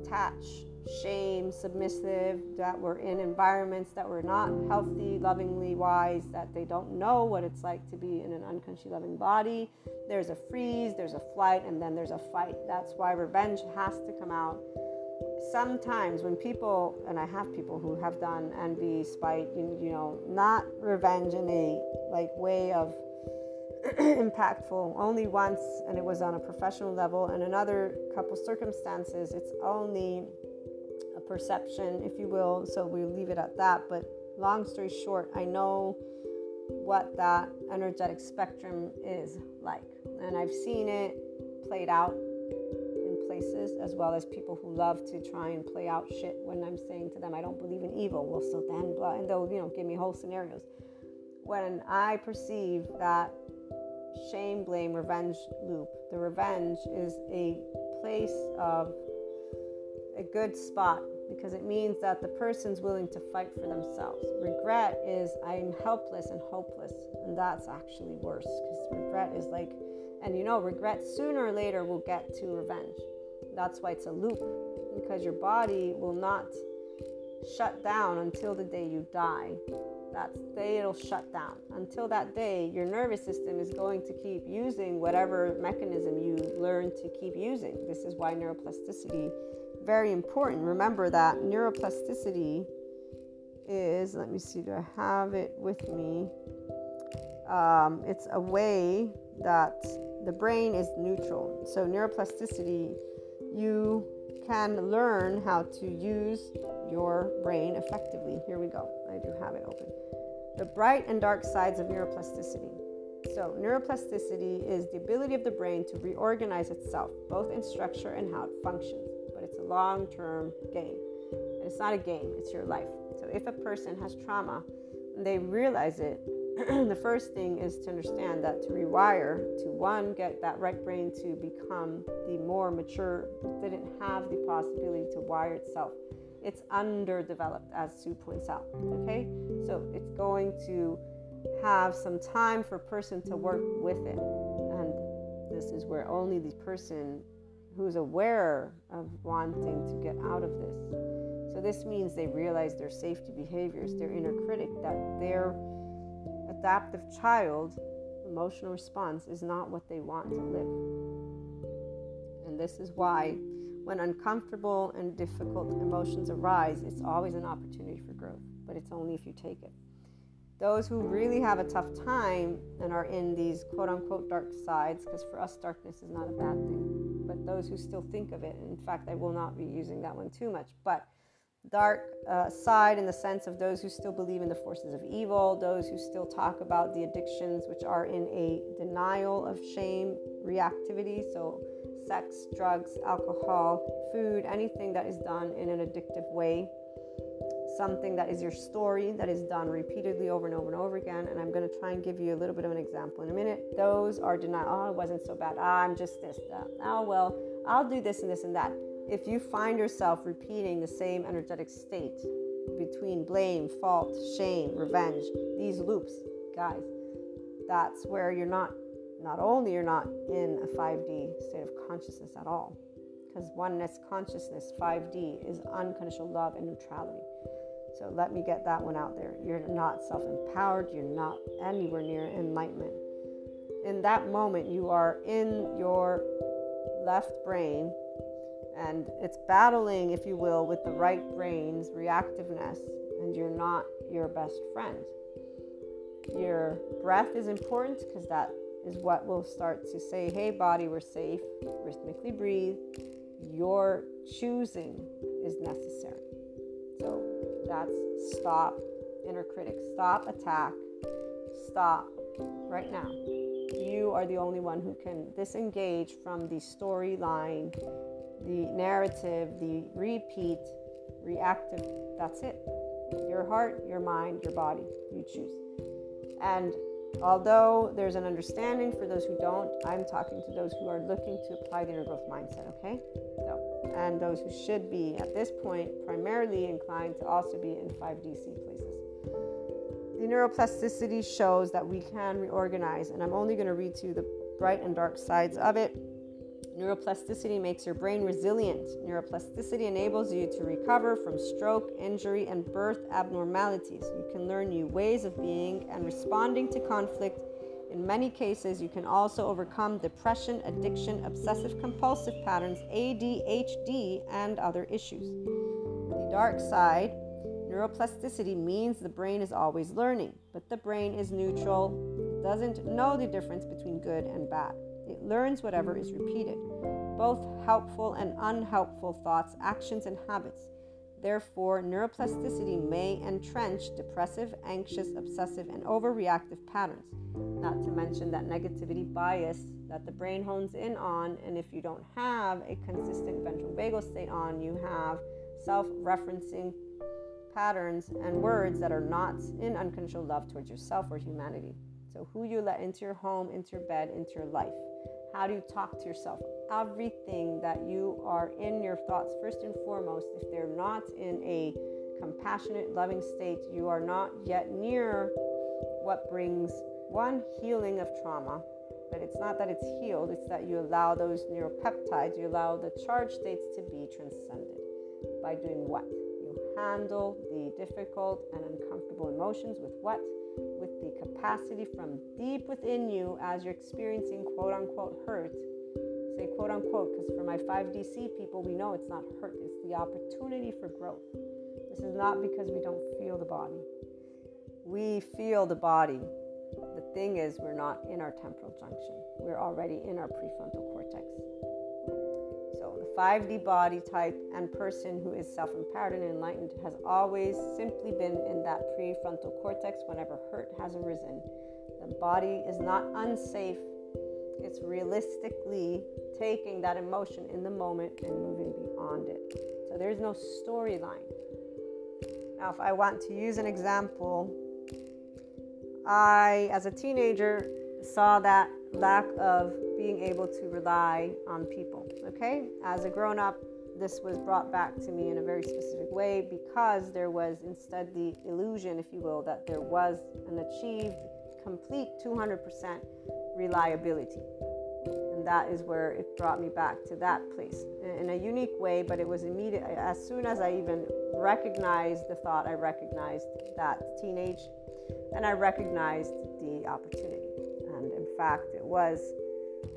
attached shame, submissive, that we're in environments that we're not healthy, lovingly wise, that they don't know what it's like to be in an unconsciously loving body. There's a freeze, there's a flight, and then there's a fight. That's why revenge has to come out. Sometimes when people, and I have people who have done envy, spite, you, you know, not revenge in a like way of impactful, only once, and it was on a professional level, and in other couple circumstances it's only a perception, if you will, so we leave it at that. But long story short, I know what that energetic spectrum is like, and I've seen it played out in places, as well as people who love to try and play out shit when I'm saying to them I don't believe in evil, well so then blah, and they'll, you know, give me whole scenarios. When I perceive that shame, blame, revenge loop, the revenge is a place of a good spot, because it means that the person's willing to fight for themselves. Regret is I'm helpless and hopeless, and that's actually worse, because regret is like, and you know, regret sooner or later will get to revenge. That's why it's a loop, because your body will not shut down until the day you die. That day it'll shut down. Until that day, your nervous system is going to keep using whatever mechanism you learn to keep using. This is why neuroplasticity is very important. Remember that neuroplasticity is, let me see, do I have it with me? Um, it's a way that the brain is neutral. So neuroplasticity, you can learn how to use your brain effectively. Here we go. I do have it open. The bright and dark sides of neuroplasticity. So neuroplasticity is the ability of the brain to reorganize itself, both in structure and how it functions. But it's a long-term game. And it's not a game. It's your life. So if a person has trauma and they realize it, the first thing is to understand that to rewire, to one, get that right brain to become the more mature, didn't have the possibility to wire itself. It's underdeveloped, as Sue points out, okay? So it's going to have some time for a person to work with it. And this is where only the person who's aware of wanting to get out of this. So this means they realize their safety behaviors, their inner critic, that their adaptive child emotional response is not what they want to live. And this is why when uncomfortable and difficult emotions arise, it's always an opportunity for growth, but it's only if you take it. Those who really have a tough time and are in these quote-unquote dark sides, because for us darkness is not a bad thing, but those who still think of it, in fact I will not be using that one too much, but dark uh, side in the sense of those who still believe in the forces of evil, those who still talk about the addictions which are in a denial of shame reactivity, so sex, drugs, alcohol, food, anything that is done in an addictive way, something that is your story that is done repeatedly over and over and over again. And I'm going to try and give you a little bit of an example in a minute. Those are denial. Oh, it wasn't so bad. Ah, I'm just this, that. Oh, well, I'll do this and this and that. If you find yourself repeating the same energetic state between blame, fault, shame, revenge, these loops, guys, that's where you're not, not only you're not in a five D state of consciousness at all, because oneness consciousness, five D, is unconditional love and neutrality. So let me get that one out there. You're not self-empowered. You're not anywhere near enlightenment. In that moment, you are in your left brain, and it's battling, if you will, with the right brain's reactiveness, and you're not your best friend. Your breath is important, because that is what will start to say, hey body, we're safe, rhythmically breathe. Your choosing is necessary. So that's stop, inner critic, stop attack, stop right now. You are the only one who can disengage from the storyline, the narrative, the repeat, reactive, that's it. Your heart, your mind, your body, you choose. And although there's an understanding for those who don't, I'm talking to those who are looking to apply the inner growth mindset, okay? So, and those who should be, at this point, primarily inclined to also be in five D C places. The neuroplasticity shows that we can reorganize, and I'm only going to read to you the bright and dark sides of it. Neuroplasticity makes your brain resilient. Neuroplasticity enables you to recover from stroke, injury, and birth abnormalities. You can learn new ways of being and responding to conflict. In many cases, you can also overcome depression, addiction, obsessive-compulsive patterns, A D H D, and other issues. The dark side, neuroplasticity means the brain is always learning, but the brain is neutral. It doesn't know the difference between good and bad. It learns whatever is repeated, both helpful and unhelpful thoughts, actions, and habits. Therefore, neuroplasticity may entrench depressive, anxious, obsessive, and overreactive patterns, not to mention that negativity bias that the brain hones in on, and if you don't have a consistent ventral vagal state on, you have self-referencing patterns and words that are not in uncontrolled love towards yourself or humanity. So who you let into your home, into your bed, into your life. How do you talk to yourself? Everything that you are in your thoughts, first and foremost, if they're not in a compassionate, loving state, you are not yet near what brings one healing of trauma. But it's not that it's healed, it's that you allow those neuropeptides, you allow the charged states to be transcended. By doing what? You handle the difficult and uncomfortable emotions with what? With the capacity from deep within you as you're experiencing quote-unquote hurt. Say quote-unquote because for my five D C people, we know it's not hurt. It's the opportunity for growth. This is not because we don't feel the body. We feel the body. The thing is, we're not in our temporal junction. We're already in our prefrontal cortex. So the five D body type and person who is self-empowered and enlightened has always simply been in that prefrontal cortex whenever hurt has arisen. The body is not unsafe. It's realistically taking that emotion in the moment and moving beyond it. So there's no storyline. Now, if I want to use an example, I, as a teenager, saw that lack of being able to rely on people, okay? As a grown-up, this was brought back to me in a very specific way because there was instead the illusion, if you will, that there was an achieved, complete two hundred percent reliability. And that is where it brought me back to that place in a unique way, but it was immediate. As soon as I even recognized the thought, I recognized that teenage, and I recognized the opportunity. And in fact, it was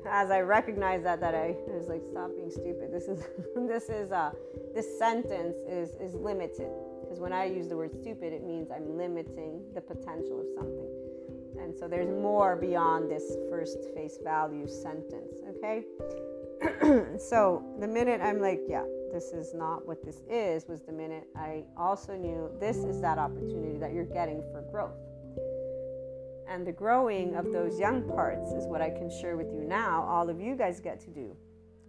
as I recognized that that I, I was like, stop being stupid. This is this is uh this sentence is is limited, because when I use the word stupid, it means I'm limiting the potential of something. And so there's more beyond this first face value sentence, okay? So the minute I'm like, yeah, this is not what this is, was the minute I also knew this is that opportunity that you're getting for growth. And the growing of those young parts is what I can share with you now. All of you guys get to do,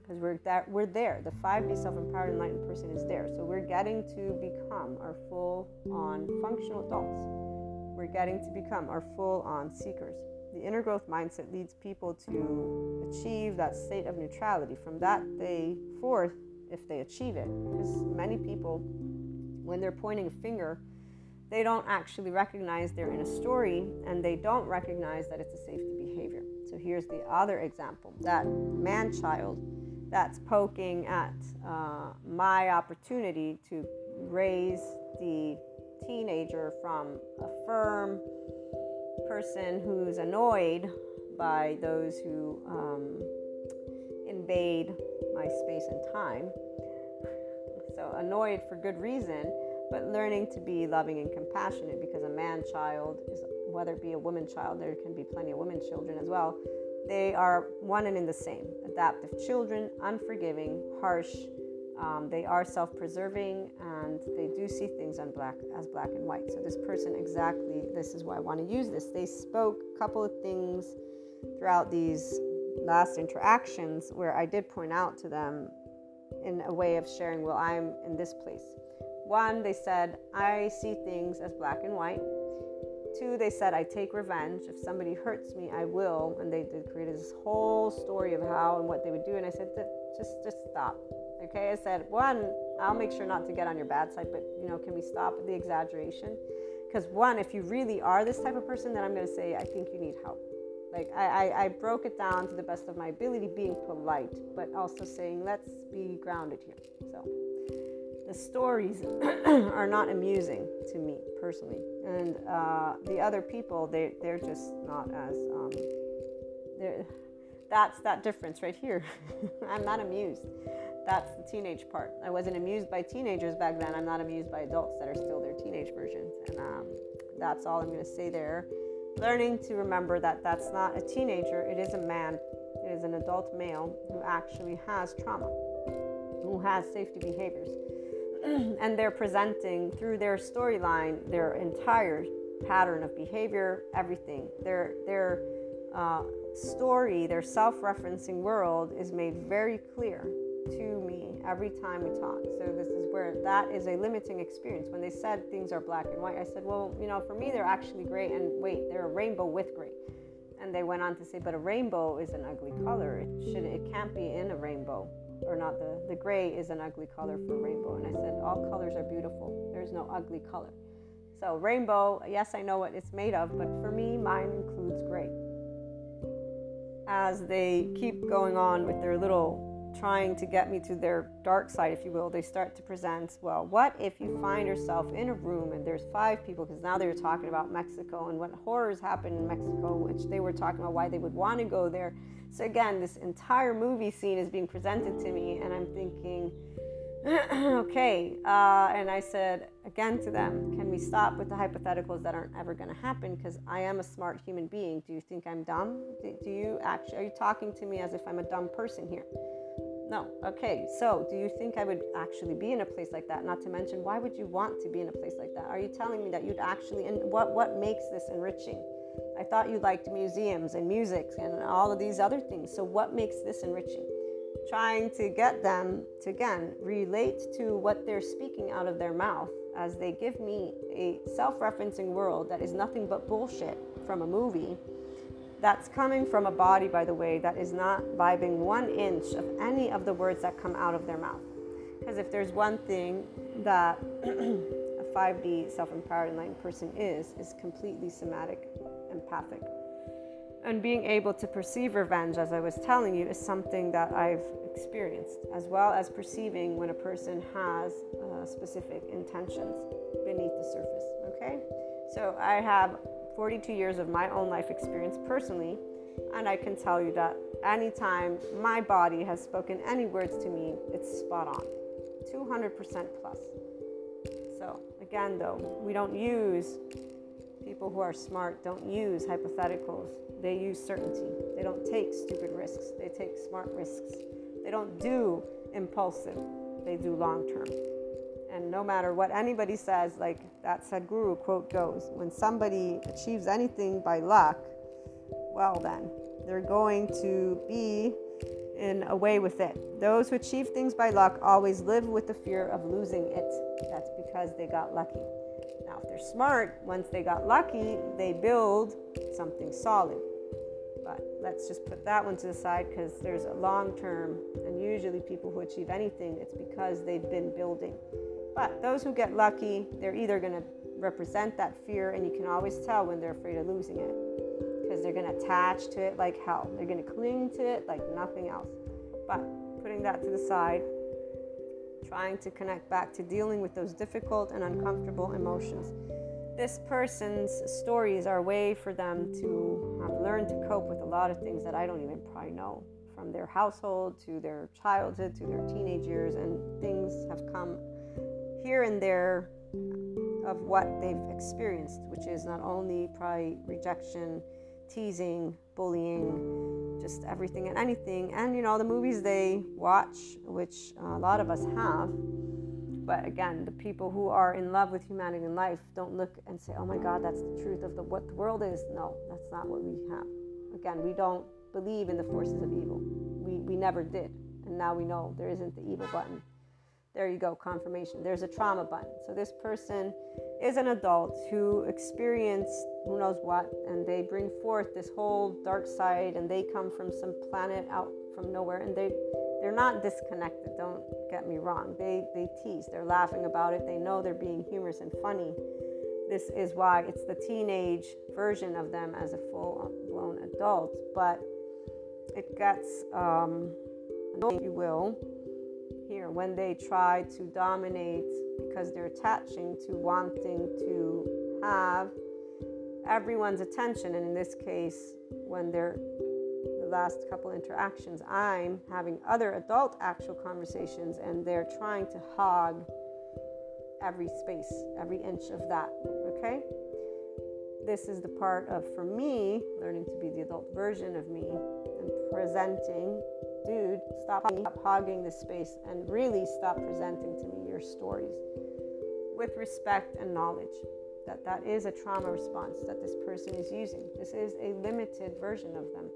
because we're that we're there. The five D self-empowered enlightened person is there. So we're getting to become our full-on functional adults. We're getting to become our full-on seekers. The inner growth mindset leads people to achieve that state of neutrality from that day forth, if they achieve it. Because many people, when they're pointing a finger, they don't actually recognize they're in a story, and they don't recognize that it's a safety behavior. So here's the other example. That man-child that's poking at uh, my opportunity to raise the teenager from a firm person who's annoyed by those who um, invade my space and time. So annoyed for good reason, but learning to be loving and compassionate, because a man child is, whether it be a woman child, there can be plenty of women children as well, they are one and in the same. Adaptive children, unforgiving, harsh. Um, they are self-preserving, and they do see things on black as black and white. So this person, exactly, this is why I want to use this. They spoke a couple of things throughout these last interactions where I did point out to them in a way of sharing, well, I'm in this place. One, they said, I see things as black and white. Two, they said, I take revenge. If somebody hurts me, I will. And they did create this whole story of how and what they would do. And I said, just, just stop. Okay, I said, one, I'll make sure not to get on your bad side, but, you know, can we stop the exaggeration? Because, one, if you really are this type of person, then I'm going to say, I think you need help. Like I, I, I broke it down to the best of my ability, being polite, but also saying, let's be grounded here. So the stories are not amusing to me personally. And uh, the other people, they, they're just not as, um, they're, that's that difference right here. I'm not amused. That's the teenage part. I wasn't amused by teenagers back then. I'm not amused by adults that are still their teenage versions. And um, that's all I'm going to say there. Learning to remember that that's not a teenager. It is a man. It is an adult male who actually has trauma, who has safety behaviors. And they're presenting through their storyline their entire pattern of behavior, everything. Their, their uh, story, their self-referencing world is made very clear to me every time we talk. So this is where that is a limiting experience. When they said things are black and white, I said, well, you know, for me they're actually gray, and wait, they're a rainbow with gray. And they went on to say, but a rainbow is an ugly color. It should, it can't be in a rainbow, or not the the gray is an ugly color for rainbow. And I said, all colors are beautiful. There's no ugly color. So rainbow, yes, I know what it's made of, but for me, mine includes gray. As they keep going on with their little trying to get me to their dark side, if you will, they start to present, well, what if you find yourself in a room and there's five people, because now they were talking about Mexico and what horrors happen in Mexico, which they were talking about why they would want to go there. So again, this entire movie scene is being presented to me, and I'm thinking, okay, uh, and I said again to them, can we stop with the hypotheticals that aren't ever going to happen? Because I am a smart human being. Do you think I'm dumb? Do, do you actually, are you talking to me as if I'm a dumb person here? No. Okay, so do you think I would actually be in a place like that? Not to mention, why would you want to be in a place like that? Are you telling me that you'd actually, and what, what makes this enriching? I thought you liked museums and music and all of these other things. So what makes this enriching? Trying to get them to, again, relate to what they're speaking out of their mouth as they give me a self-referencing world that is nothing but bullshit from a movie. That's coming from a body, by the way, that is not vibing one inch of any of the words that come out of their mouth. Because if there's one thing that a five D self-empowered enlightened person is, is completely somatic, empathic. And being able to perceive revenge, as I was telling you, is something that I've experienced, as well as perceiving when a person has uh, specific intentions beneath the surface, okay? So I have forty-two years of my own life experience personally, and I can tell you that anytime my body has spoken any words to me, it's spot on, two hundred percent plus. So again, though, we don't use, people who are smart don't use hypotheticals. They use certainty. They don't take stupid risks. They take smart risks. They don't do impulsive. They do long-term. And no matter what anybody says, like that Sadhguru quote goes, when somebody achieves anything by luck, well then, they're going to be in a way with it. Those who achieve things by luck always live with the fear of losing it. That's because they got lucky. Now, if they're smart, once they got lucky, they build something solid. But let's just put that one to the side, because there's a long term, and usually people who achieve anything, it's because they've been building. But those who get lucky, they're either going to represent that fear, and you can always tell when they're afraid of losing it, because they're going to attach to it like hell. They're going to cling to it like nothing else. But putting that to the side, trying to connect back to dealing with those difficult and uncomfortable emotions. This person's stories are a way for them to um, learn to cope with a lot of things that I don't even probably know, from their household to their childhood to their teenage years, and things have come here and there of what they've experienced, which is not only probably rejection, teasing, bullying, just everything and anything. And, you know, the movies they watch, which a lot of us have. But again, the people who are in love with humanity and life don't look and say, oh my God, that's the truth of the, what the world is. No, that's not what we have. Again, we don't believe in the forces of evil. We, we never did. And now we know there isn't the evil button. There you go, confirmation. There's a trauma button. So this person is an adult who experienced who knows what, and they bring forth this whole dark side, and they come from some planet out from nowhere, and they, they're not disconnected, don't get me wrong. They, they tease, they're laughing about it, they know they're being humorous and funny. this is why it's the teenage version of them as a full-blown adult. But it gets um, annoying, if you will, here when they try to dominate because they're attaching to wanting to have everyone's attention. And in this case, when they're the last couple interactions, I'm having other adult actual conversations and they're trying to hog every space, every inch of that, okay? This is the part of, for me, learning to be the adult version of me and presenting, dude, stop hogging this space and really stop presenting to me your stories with respect and knowledge that that is a trauma response that this person is using. This is a limited version of them.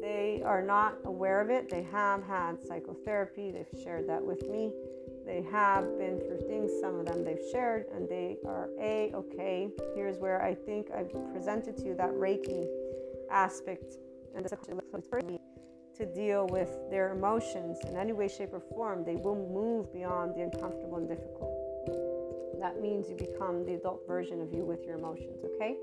They are not aware of it. They have had psychotherapy. They've shared that with me. They have been through things, some of them they've shared, and they are a okay. Here's where I think I've presented to you that Reiki aspect and the psychology to deal with their emotions in any way, shape, or form. They will move beyond the uncomfortable and difficult. That means you become the adult version of you with your emotions, okay?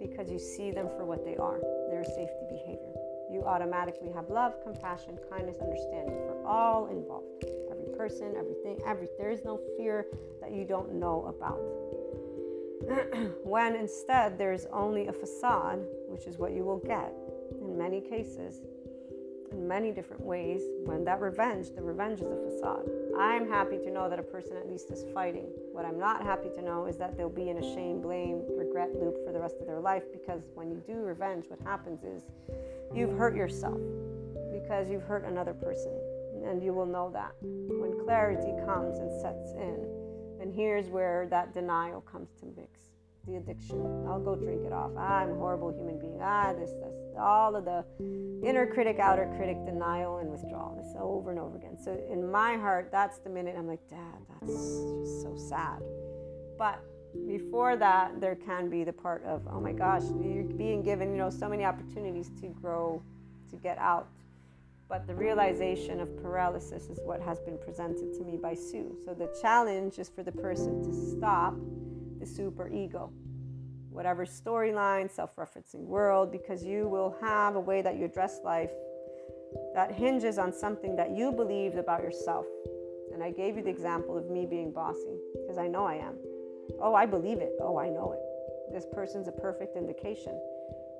Because you see them for what they are, their safety behavior. You automatically have love, compassion, kindness, understanding for all involved. Every person, everything, every. There is no fear that you don't know about. When instead there's only a facade, which is what you will get in many cases, in many different ways, when that revenge, the revenge is a facade. I'm happy to know that a person at least is fighting. What I'm not happy to know is that they'll be in a shame, blame, regret loop for the rest of their life, because when you do revenge, what happens is you've hurt yourself because you've hurt another person, and you will know that when clarity comes and sets in. And here's where that denial comes to mix. The addiction. I'll go drink it off. I'm a horrible human being. Ah, this, this, all of the inner critic, outer critic, denial, and withdrawal. This over and over again. So in my heart, that's the minute I'm like, Dad, that's just so sad. But before that, there can be the part of, oh my gosh, you're being given, you know, so many opportunities to grow, to get out. But the realization of paralysis is what has been presented to me by Sue. So the challenge is for the person to stop the super ego, whatever storyline, self-referencing world, because you will have a way that you address life that hinges on something that you believed about yourself. And I gave you the example of me being bossy, because I know I am. Oh, I believe it. Oh, I know it. This person's a perfect indication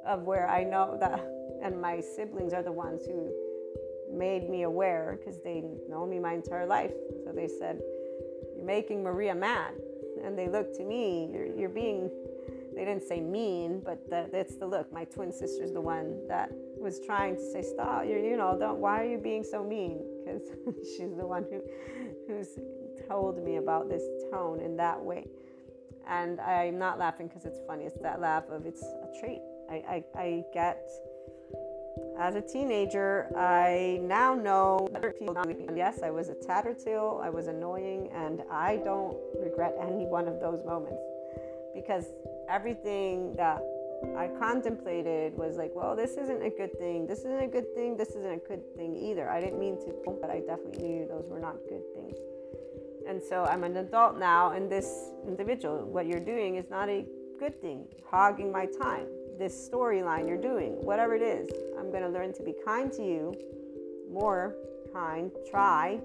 of where I know that, and my siblings are the ones who made me aware, because they know me my entire life. So they said, "You're making Maria mad." And they looked to me, you're, you're being, they didn't say mean, but the, that's the look. My twin sister's the one that was trying to say, stop, you're, you know, don't, why are you being so mean? Because she's the one who who's told me about this tone in that way. And I'm not laughing because it's funny. It's that laugh of, it's a treat. I, I, I get, as a teenager, I now know that people, yes, I was a tattletale, I was annoying, and I don't regret any one of those moments, because everything that I contemplated was like, well, this isn't a good thing, this isn't a good thing, this isn't a good thing either. I didn't mean to, but I definitely knew those were not good things. And so I'm an adult now, and this individual, what you're doing is not a good thing, hogging my time. This storyline you're doing, whatever it is, I'm going to learn to be kind to you, more kind, try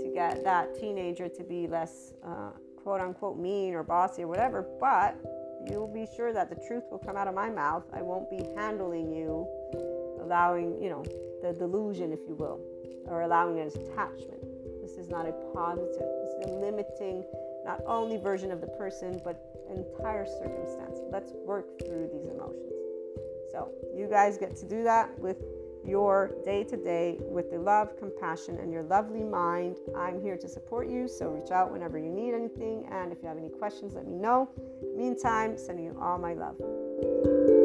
to get that teenager to be less uh, quote-unquote mean or bossy or whatever, but you'll be sure that the truth will come out of my mouth. I won't be handling you, allowing, you know, the delusion, if you will, or allowing an attachment. This is not a positive, this is a limiting, not only version of the person, but entire circumstance. Let's work through these emotions. So you guys get to do that with your day-to-day, with the love, compassion, and your lovely mind. I'm here to support you, so reach out whenever you need anything, and if you have any questions, let me know. Meantime, sending you all my love.